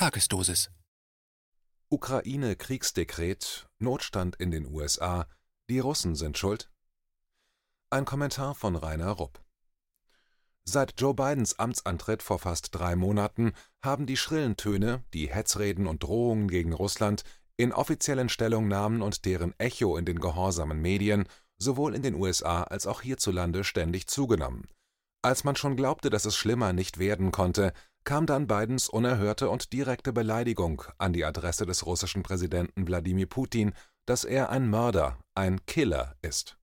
Tagesdosis. Ukraine-Kriegsdekret, Notstand in den USA, die Russen sind schuld? Ein Kommentar von Rainer Rupp. Seit Joe Bidens Amtsantritt vor fast 3 Monaten haben die schrillen Töne, die Hetzreden und Drohungen gegen Russland in offiziellen Stellungnahmen und deren Echo in den gehorsamen Medien sowohl in den USA als auch hierzulande ständig zugenommen. Als man schon glaubte, dass es schlimmer nicht werden konnte, kam dann Bidens unerhörte und direkte Beleidigung an die Adresse des russischen Präsidenten Wladimir Putin, dass er ein Mörder, ein Killer ist.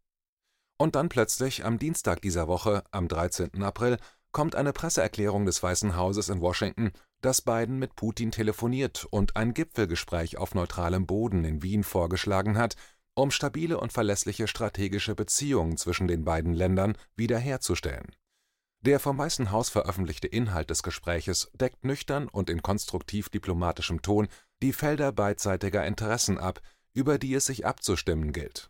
Und dann plötzlich am Dienstag dieser Woche, am 13. April, kommt eine Presseerklärung des Weißen Hauses in Washington, dass Biden mit Putin telefoniert und ein Gipfelgespräch auf neutralem Boden in Wien vorgeschlagen hat, um stabile und verlässliche strategische Beziehungen zwischen den beiden Ländern wiederherzustellen. Der vom Weißen Haus veröffentlichte Inhalt des Gespräches deckt nüchtern und in konstruktiv diplomatischem Ton die Felder beidseitiger Interessen ab, über die es sich abzustimmen gilt.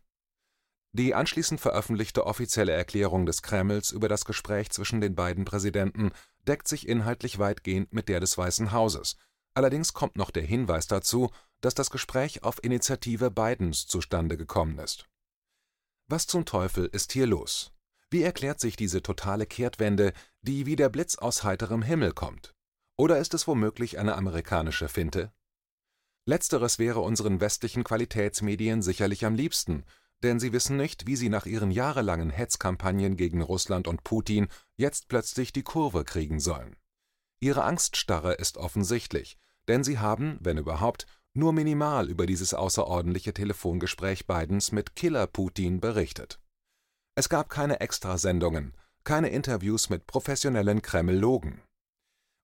Die anschließend veröffentlichte offizielle Erklärung des Kremls über das Gespräch zwischen den beiden Präsidenten deckt sich inhaltlich weitgehend mit der des Weißen Hauses. Allerdings kommt noch der Hinweis dazu, dass das Gespräch auf Initiative Bidens zustande gekommen ist. Was zum Teufel ist hier los? Wie erklärt sich diese totale Kehrtwende, die wie der Blitz aus heiterem Himmel kommt? Oder ist es womöglich eine amerikanische Finte? Letzteres wäre unseren westlichen Qualitätsmedien sicherlich am liebsten, denn sie wissen nicht, wie sie nach ihren jahrelangen Hetzkampagnen gegen Russland und Putin jetzt plötzlich die Kurve kriegen sollen. Ihre Angststarre ist offensichtlich, denn sie haben, wenn überhaupt, nur minimal über dieses außerordentliche Telefongespräch Bidens mit Killer Putin berichtet. Es gab keine Extrasendungen, keine Interviews mit professionellen Kremlologen.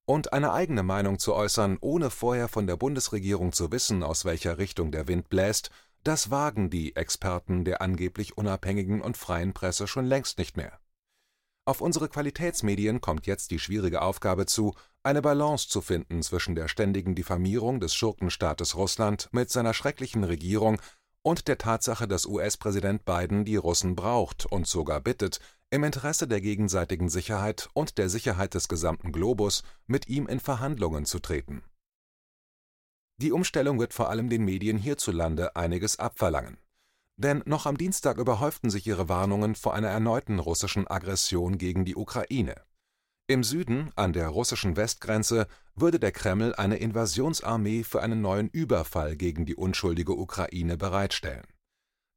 Und eine eigene Meinung zu äußern, ohne vorher von der Bundesregierung zu wissen, aus welcher Richtung der Wind bläst, das wagen die Experten der angeblich unabhängigen und freien Presse schon längst nicht mehr. Auf unsere Qualitätsmedien kommt jetzt die schwierige Aufgabe zu, eine Balance zu finden zwischen der ständigen Diffamierung des Schurkenstaates Russland mit seiner schrecklichen Regierung und der Tatsache, dass US-Präsident Biden die Russen braucht und sogar bittet, im Interesse der gegenseitigen Sicherheit und der Sicherheit des gesamten Globus mit ihm in Verhandlungen zu treten. Die Umstellung wird vor allem den Medien hierzulande einiges abverlangen. Denn noch am Dienstag überhäuften sich ihre Warnungen vor einer erneuten russischen Aggression gegen die Ukraine. Im Süden, an der russischen Westgrenze, würde der Kreml eine Invasionsarmee für einen neuen Überfall gegen die unschuldige Ukraine bereitstellen.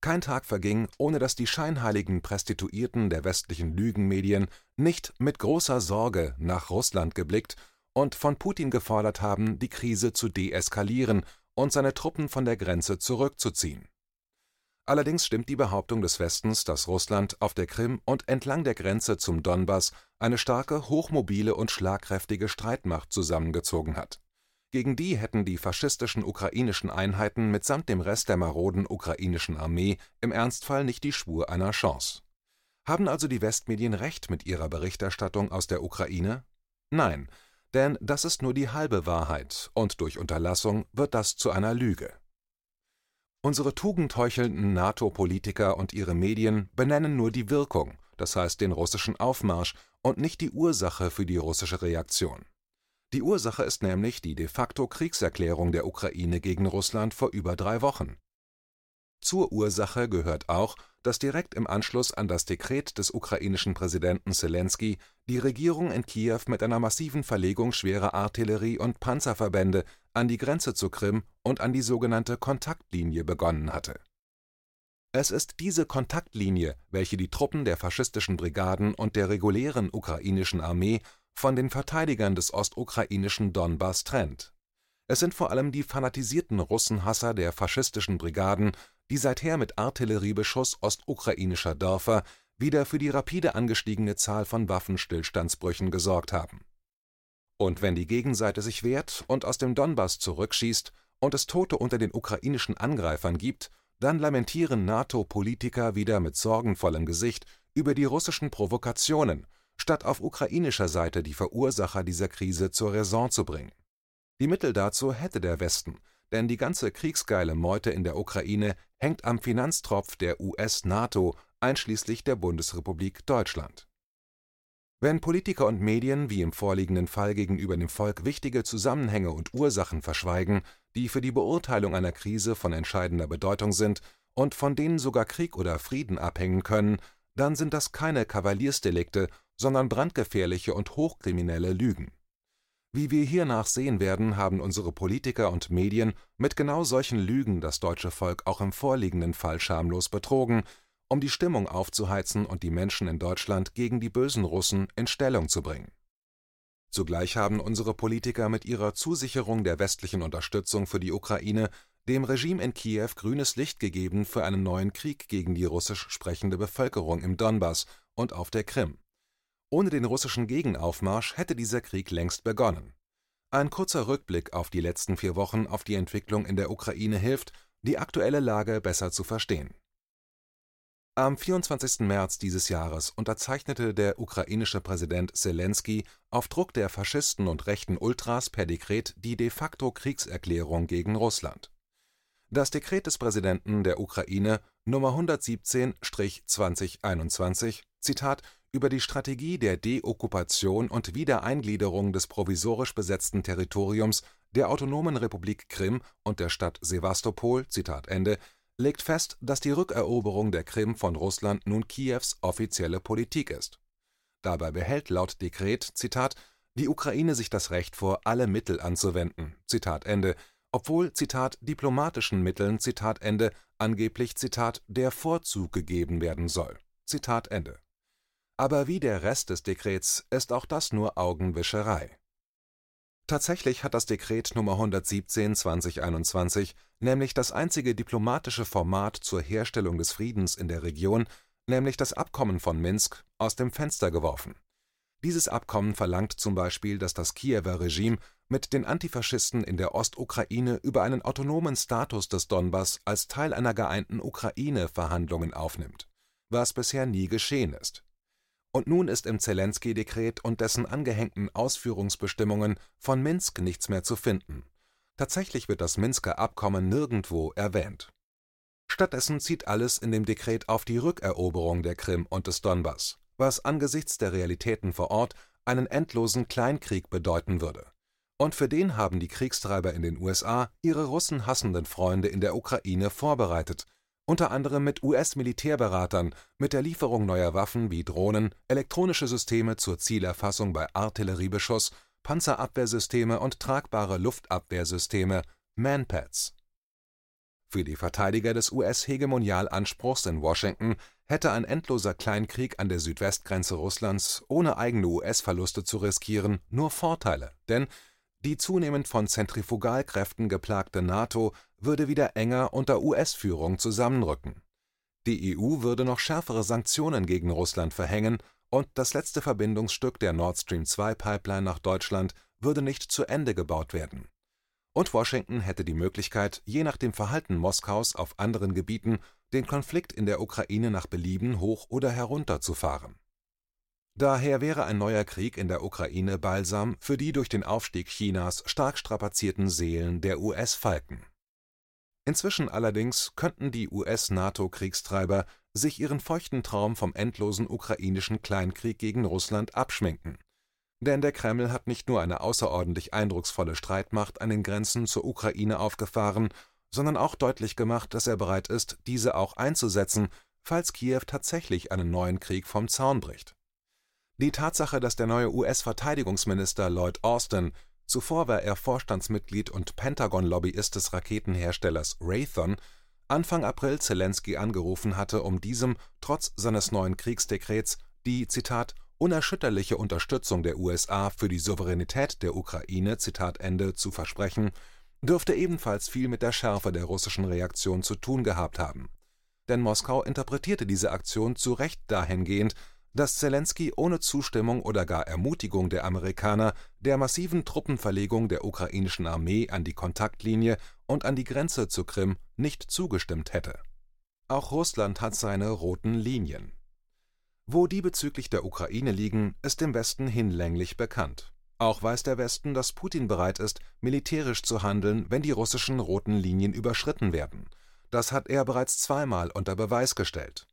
Kein Tag verging, ohne dass die scheinheiligen Prostituierten der westlichen Lügenmedien nicht mit großer Sorge nach Russland geblickt und von Putin gefordert haben, die Krise zu deeskalieren und seine Truppen von der Grenze zurückzuziehen. Allerdings stimmt die Behauptung des Westens, dass Russland auf der Krim und entlang der Grenze zum Donbass eine starke, hochmobile und schlagkräftige Streitmacht zusammengezogen hat. Gegen die hätten die faschistischen ukrainischen Einheiten mitsamt dem Rest der maroden ukrainischen Armee im Ernstfall nicht die Spur einer Chance. Haben also die Westmedien recht mit ihrer Berichterstattung aus der Ukraine? Nein, denn das ist nur die halbe Wahrheit und durch Unterlassung wird das zu einer Lüge. Unsere tugendheuchelnden NATO-Politiker und ihre Medien benennen nur die Wirkung, das heißt den russischen Aufmarsch, und nicht die Ursache für die russische Reaktion. Die Ursache ist nämlich die de facto Kriegserklärung der Ukraine gegen Russland vor über 3 Wochen. Zur Ursache gehört auch, dass direkt im Anschluss an das Dekret des ukrainischen Präsidenten Zelensky die Regierung in Kiew mit einer massiven Verlegung schwerer Artillerie- und Panzerverbände an die Grenze zur Krim und an die sogenannte Kontaktlinie begonnen hatte. Es ist diese Kontaktlinie, welche die Truppen der faschistischen Brigaden und der regulären ukrainischen Armee von den Verteidigern des ostukrainischen Donbass trennt. Es sind vor allem die fanatisierten Russenhasser der faschistischen Brigaden, die seither mit Artilleriebeschuss ostukrainischer Dörfer wieder für die rapide angestiegene Zahl von Waffenstillstandsbrüchen gesorgt haben. Und wenn die Gegenseite sich wehrt und aus dem Donbass zurückschießt und es Tote unter den ukrainischen Angreifern gibt, dann lamentieren NATO-Politiker wieder mit sorgenvollem Gesicht über die russischen Provokationen, statt auf ukrainischer Seite die Verursacher dieser Krise zur Raison zu bringen. Die Mittel dazu hätte der Westen, denn die ganze kriegsgeile Meute in der Ukraine hängt am Finanztropf der US-NATO, einschließlich der Bundesrepublik Deutschland. Wenn Politiker und Medien, wie im vorliegenden Fall, gegenüber dem Volk wichtige Zusammenhänge und Ursachen verschweigen, die für die Beurteilung einer Krise von entscheidender Bedeutung sind und von denen sogar Krieg oder Frieden abhängen können, dann sind das keine Kavaliersdelikte, sondern brandgefährliche und hochkriminelle Lügen. Wie wir hiernach sehen werden, haben unsere Politiker und Medien mit genau solchen Lügen das deutsche Volk auch im vorliegenden Fall schamlos betrogen, um die Stimmung aufzuheizen und die Menschen in Deutschland gegen die bösen Russen in Stellung zu bringen. Zugleich haben unsere Politiker mit ihrer Zusicherung der westlichen Unterstützung für die Ukraine dem Regime in Kiew grünes Licht gegeben für einen neuen Krieg gegen die russisch sprechende Bevölkerung im Donbass und auf der Krim. Ohne den russischen Gegenaufmarsch hätte dieser Krieg längst begonnen. Ein kurzer Rückblick auf die letzten 4 Wochen auf die Entwicklung in der Ukraine hilft, die aktuelle Lage besser zu verstehen. Am 24. März dieses Jahres unterzeichnete der ukrainische Präsident Zelensky auf Druck der Faschisten und rechten Ultras per Dekret die de facto Kriegserklärung gegen Russland. Das Dekret des Präsidenten der Ukraine Nummer 117/2021, Zitat, über die Strategie der Deokkupation und Wiedereingliederung des provisorisch besetzten Territoriums der Autonomen Republik Krim und der Stadt Sewastopol, Zitat Ende, legt fest, dass die Rückeroberung der Krim von Russland nun Kiews offizielle Politik ist. Dabei behält laut Dekret, Zitat, die Ukraine sich das Recht vor, alle Mittel anzuwenden, Zitat Ende, obwohl, Zitat, diplomatischen Mitteln, Zitat Ende, angeblich, Zitat, der Vorzug gegeben werden soll, Zitat Ende. Aber wie der Rest des Dekrets ist auch das nur Augenwischerei. Tatsächlich hat das Dekret Nummer 117/2021 nämlich das einzige diplomatische Format zur Herstellung des Friedens in der Region, nämlich das Abkommen von Minsk, aus dem Fenster geworfen. Dieses Abkommen verlangt zum Beispiel, dass das Kiewer Regime mit den Antifaschisten in der Ostukraine über einen autonomen Status des Donbass als Teil einer geeinten Ukraine Verhandlungen aufnimmt, was bisher nie geschehen ist. Und nun ist im Zelensky-Dekret und dessen angehängten Ausführungsbestimmungen von Minsk nichts mehr zu finden. Tatsächlich wird das Minsker Abkommen nirgendwo erwähnt. Stattdessen zieht alles in dem Dekret auf die Rückeroberung der Krim und des Donbass, was angesichts der Realitäten vor Ort einen endlosen Kleinkrieg bedeuten würde. Und für den haben die Kriegstreiber in den USA ihre russenhassenden Freunde in der Ukraine vorbereitet, unter anderem mit US-Militärberatern, mit der Lieferung neuer Waffen wie Drohnen, elektronische Systeme zur Zielerfassung bei Artilleriebeschuss, Panzerabwehrsysteme und tragbare Luftabwehrsysteme, Manpads. Für die Verteidiger des US-Hegemonialanspruchs in Washington hätte ein endloser Kleinkrieg an der Südwestgrenze Russlands, ohne eigene US-Verluste zu riskieren, nur Vorteile, denn die zunehmend von Zentrifugalkräften geplagte NATO würde wieder enger unter US-Führung zusammenrücken. Die EU würde noch schärfere Sanktionen gegen Russland verhängen und das letzte Verbindungsstück der Nord Stream 2-Pipeline nach Deutschland würde nicht zu Ende gebaut werden. Und Washington hätte die Möglichkeit, je nach dem Verhalten Moskaus auf anderen Gebieten, den Konflikt in der Ukraine nach Belieben hoch oder herunter zu fahren. Daher wäre ein neuer Krieg in der Ukraine Balsam für die durch den Aufstieg Chinas stark strapazierten Seelen der US-Falken. Inzwischen allerdings könnten die US-NATO-Kriegstreiber sich ihren feuchten Traum vom endlosen ukrainischen Kleinkrieg gegen Russland abschminken. Denn der Kreml hat nicht nur eine außerordentlich eindrucksvolle Streitmacht an den Grenzen zur Ukraine aufgefahren, sondern auch deutlich gemacht, dass er bereit ist, diese auch einzusetzen, falls Kiew tatsächlich einen neuen Krieg vom Zaun bricht. Die Tatsache, dass der neue US-Verteidigungsminister Lloyd Austin, zuvor war er Vorstandsmitglied und Pentagon-Lobbyist des Raketenherstellers Raytheon, Anfang April Zelensky angerufen hatte, um diesem, trotz seines neuen Kriegsdekrets, die, Zitat, unerschütterliche Unterstützung der USA für die Souveränität der Ukraine, Zitat Ende, zu versprechen, dürfte ebenfalls viel mit der Schärfe der russischen Reaktion zu tun gehabt haben. Denn Moskau interpretierte diese Aktion zu Recht dahingehend, dass Zelensky ohne Zustimmung oder gar Ermutigung der Amerikaner der massiven Truppenverlegung der ukrainischen Armee an die Kontaktlinie und an die Grenze zur Krim nicht zugestimmt hätte. Auch Russland hat seine roten Linien. Wo die bezüglich der Ukraine liegen, ist dem Westen hinlänglich bekannt. Auch weiß der Westen, dass Putin bereit ist, militärisch zu handeln, wenn die russischen roten Linien überschritten werden. Das hat er bereits zweimal unter Beweis gestellt.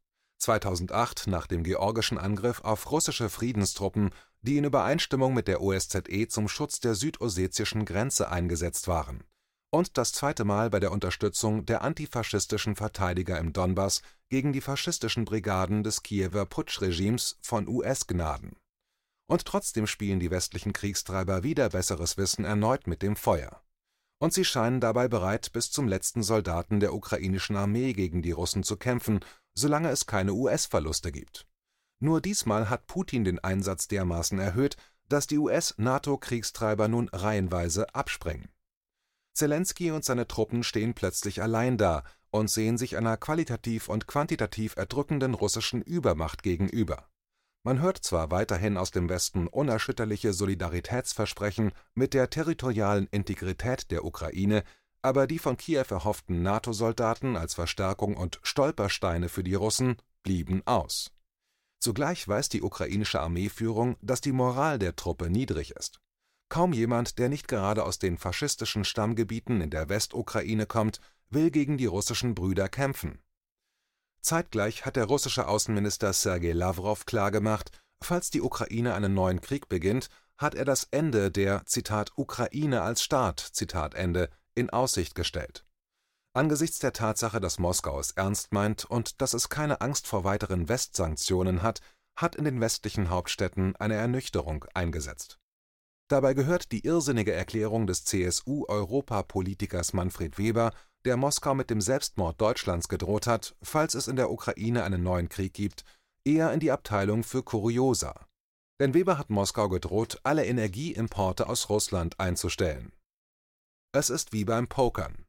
2008 nach dem georgischen Angriff auf russische Friedenstruppen, die in Übereinstimmung mit der OSZE zum Schutz der südossetischen Grenze eingesetzt waren, und das zweite Mal bei der Unterstützung der antifaschistischen Verteidiger im Donbass gegen die faschistischen Brigaden des Kiewer Putschregimes von US-Gnaden. Und trotzdem spielen die westlichen Kriegstreiber wider besseres Wissen erneut mit dem Feuer. Und sie scheinen dabei bereit, bis zum letzten Soldaten der ukrainischen Armee gegen die Russen zu kämpfen, solange es keine US-Verluste gibt. Nur diesmal hat Putin den Einsatz dermaßen erhöht, dass die US-NATO-Kriegstreiber nun reihenweise abspringen. Zelensky und seine Truppen stehen plötzlich allein da und sehen sich einer qualitativ und quantitativ erdrückenden russischen Übermacht gegenüber. Man hört zwar weiterhin aus dem Westen unerschütterliche Solidaritätsversprechen mit der territorialen Integrität der Ukraine, aber die von Kiew erhofften NATO-Soldaten als Verstärkung und Stolpersteine für die Russen blieben aus. Zugleich weiß die ukrainische Armeeführung, dass die Moral der Truppe niedrig ist. Kaum jemand, der nicht gerade aus den faschistischen Stammgebieten in der Westukraine kommt, will gegen die russischen Brüder kämpfen. Zeitgleich hat der russische Außenminister Sergej Lavrov klargemacht, falls die Ukraine einen neuen Krieg beginnt, hat er das Ende der, Zitat, Ukraine als Staat, Zitat Ende, in Aussicht gestellt. Angesichts der Tatsache, dass Moskau es ernst meint und dass es keine Angst vor weiteren Westsanktionen hat, hat in den westlichen Hauptstädten eine Ernüchterung eingesetzt. Dabei gehört die irrsinnige Erklärung des CSU-Europapolitikers Manfred Weber, der Moskau mit dem Selbstmord Deutschlands gedroht hat, falls es in der Ukraine einen neuen Krieg gibt, eher in die Abteilung für Kuriosa. Denn Weber hat Moskau gedroht, alle Energieimporte aus Russland einzustellen. Es ist wie beim Pokern.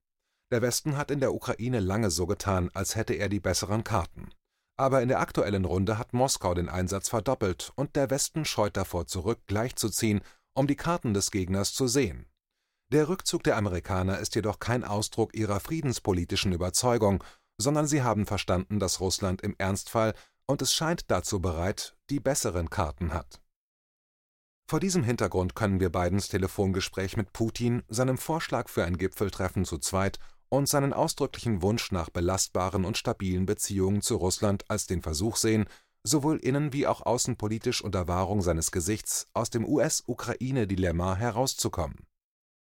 Der Westen hat in der Ukraine lange so getan, als hätte er die besseren Karten. Aber in der aktuellen Runde hat Moskau den Einsatz verdoppelt und der Westen scheut davor zurück, gleichzuziehen, um die Karten des Gegners zu sehen. Der Rückzug der Amerikaner ist jedoch kein Ausdruck ihrer friedenspolitischen Überzeugung, sondern sie haben verstanden, dass Russland im Ernstfall, und es scheint dazu bereit, die besseren Karten hat. Vor diesem Hintergrund können wir Bidens Telefongespräch mit Putin, seinem Vorschlag für ein Gipfeltreffen zu zweit und seinen ausdrücklichen Wunsch nach belastbaren und stabilen Beziehungen zu Russland als den Versuch sehen, sowohl innen- wie auch außenpolitisch unter Wahrung seines Gesichts aus dem US-Ukraine-Dilemma herauszukommen.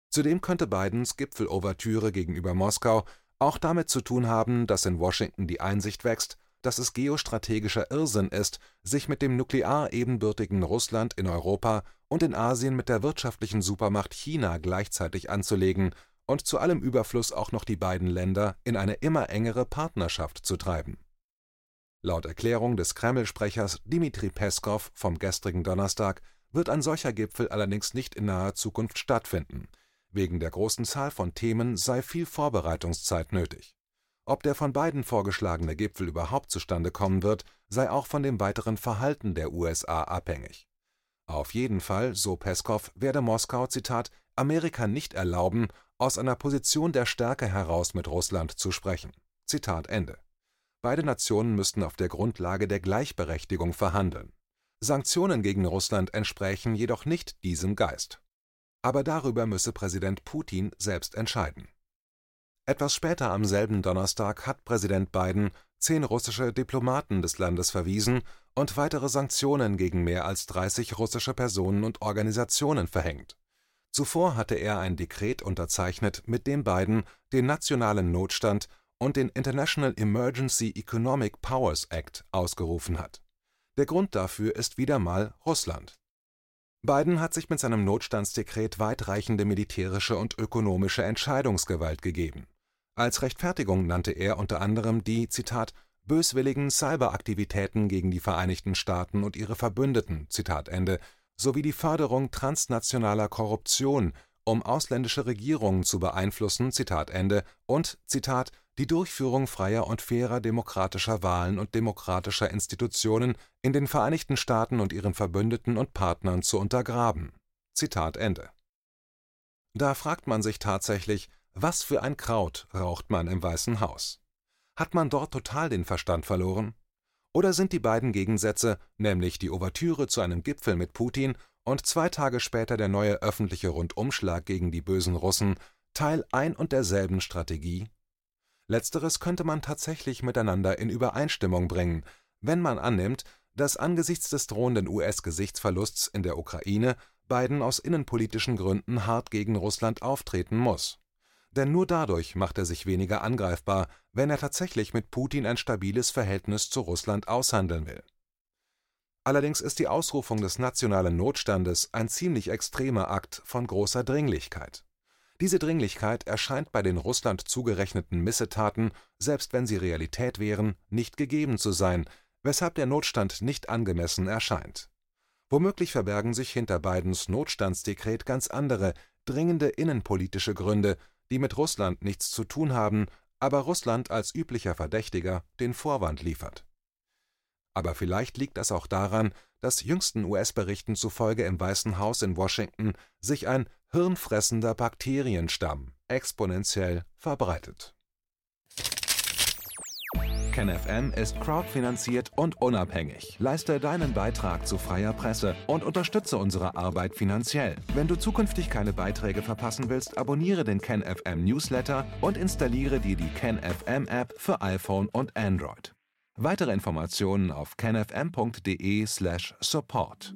Zudem könnte Bidens Gipfelouvertüre gegenüber Moskau auch damit zu tun haben, dass in Washington die Einsicht wächst, dass es geostrategischer Irrsinn ist, sich mit dem nuklear ebenbürtigen Russland in Europa und in Asien mit der wirtschaftlichen Supermacht China gleichzeitig anzulegen und zu allem Überfluss auch noch die beiden Länder in eine immer engere Partnerschaft zu treiben. Laut Erklärung des Kreml-Sprechers Dmitri Peskow vom gestrigen Donnerstag wird ein solcher Gipfel allerdings nicht in naher Zukunft stattfinden. Wegen der großen Zahl von Themen sei viel Vorbereitungszeit nötig. Ob der von Biden vorgeschlagene Gipfel überhaupt zustande kommen wird, sei auch von dem weiteren Verhalten der USA abhängig. Auf jeden Fall, so Peskow, werde Moskau, Zitat, Amerika nicht erlauben, aus einer Position der Stärke heraus mit Russland zu sprechen. Zitat Ende. Beide Nationen müssten auf der Grundlage der Gleichberechtigung verhandeln. Sanktionen gegen Russland entsprächen jedoch nicht diesem Geist. Aber darüber müsse Präsident Putin selbst entscheiden. Etwas später am selben Donnerstag hat Präsident Biden 10 russische Diplomaten des Landes verwiesen und weitere Sanktionen gegen mehr als 30 russische Personen und Organisationen verhängt. Zuvor hatte er ein Dekret unterzeichnet, mit dem Biden den nationalen Notstand und den International Emergency Economic Powers Act ausgerufen hat. Der Grund dafür ist wieder mal Russland. Biden hat sich mit seinem Notstandsdekret weitreichende militärische und ökonomische Entscheidungsgewalt gegeben. Als Rechtfertigung nannte er unter anderem die, Zitat, böswilligen Cyberaktivitäten gegen die Vereinigten Staaten und ihre Verbündeten, Zitat Ende, sowie die Förderung transnationaler Korruption, um ausländische Regierungen zu beeinflussen, Zitat Ende, und, Zitat, die Durchführung freier und fairer demokratischer Wahlen und demokratischer Institutionen in den Vereinigten Staaten und ihren Verbündeten und Partnern zu untergraben. Zitat Ende. Da fragt man sich tatsächlich, was für ein Kraut raucht man im Weißen Haus? Hat man dort total den Verstand verloren? Oder sind die beiden Gegensätze, nämlich die Ouvertüre zu einem Gipfel mit Putin und 2 Tage später der neue öffentliche Rundumschlag gegen die bösen Russen, Teil ein und derselben Strategie? Letzteres könnte man tatsächlich miteinander in Übereinstimmung bringen, wenn man annimmt, dass angesichts des drohenden US-Gesichtsverlusts in der Ukraine Biden aus innenpolitischen Gründen hart gegen Russland auftreten muss. Denn nur dadurch macht er sich weniger angreifbar, wenn er tatsächlich mit Putin ein stabiles Verhältnis zu Russland aushandeln will. Allerdings ist die Ausrufung des nationalen Notstandes ein ziemlich extremer Akt von großer Dringlichkeit. Diese Dringlichkeit erscheint bei den Russland zugerechneten Missetaten, selbst wenn sie Realität wären, nicht gegeben zu sein, weshalb der Notstand nicht angemessen erscheint. Womöglich verbergen sich hinter Bidens Notstandsdekret ganz andere, dringende innenpolitische Gründe, die mit Russland nichts zu tun haben, aber Russland als üblicher Verdächtiger den Vorwand liefert. Aber vielleicht liegt das auch daran, dass jüngsten US-Berichten zufolge im Weißen Haus in Washington sich ein hirnfressender Bakterienstamm exponentiell verbreitet. KenFM ist crowdfinanziert und unabhängig. Leiste deinen Beitrag zu freier Presse und unterstütze unsere Arbeit finanziell. Wenn du zukünftig keine Beiträge verpassen willst, abonniere den KenFM Newsletter und installiere dir die KenFM App für iPhone und Android. Weitere Informationen auf kenfm.de/support.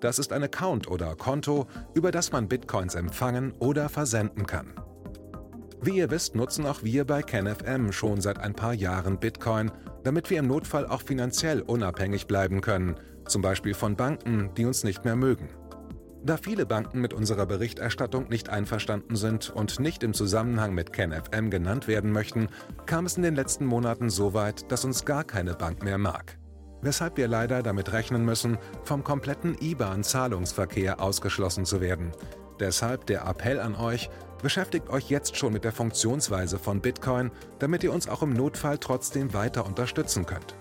Das ist ein Account oder Konto, über das man Bitcoins empfangen oder versenden kann. Wie ihr wisst, nutzen auch wir bei KenFM schon seit ein paar Jahren Bitcoin, damit wir im Notfall auch finanziell unabhängig bleiben können, zum Beispiel von Banken, die uns nicht mehr mögen. Da viele Banken mit unserer Berichterstattung nicht einverstanden sind und nicht im Zusammenhang mit KenFM genannt werden möchten, kam es in den letzten Monaten so weit, dass uns gar keine Bank mehr mag. Weshalb wir leider damit rechnen müssen, vom kompletten IBAN-Zahlungsverkehr ausgeschlossen zu werden. Deshalb der Appell an euch: Beschäftigt euch jetzt schon mit der Funktionsweise von Bitcoin, damit ihr uns auch im Notfall trotzdem weiter unterstützen könnt.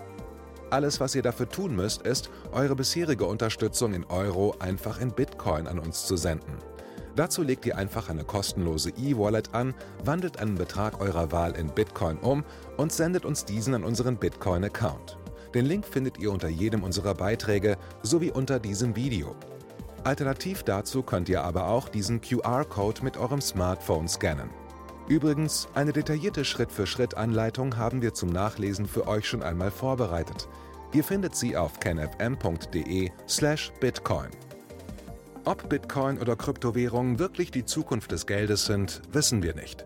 Alles, was ihr dafür tun müsst, ist, eure bisherige Unterstützung in Euro einfach in Bitcoin an uns zu senden. Dazu legt ihr einfach eine kostenlose E-Wallet an, wandelt einen Betrag eurer Wahl in Bitcoin um und sendet uns diesen an unseren Bitcoin-Account. Den Link findet ihr unter jedem unserer Beiträge sowie unter diesem Video. Alternativ dazu könnt ihr aber auch diesen QR-Code mit eurem Smartphone scannen. Übrigens, eine detaillierte Schritt-für-Schritt-Anleitung haben wir zum Nachlesen für euch schon einmal vorbereitet. Ihr findet sie auf kenfm.de/bitcoin. Ob Bitcoin oder Kryptowährungen wirklich die Zukunft des Geldes sind, wissen wir nicht.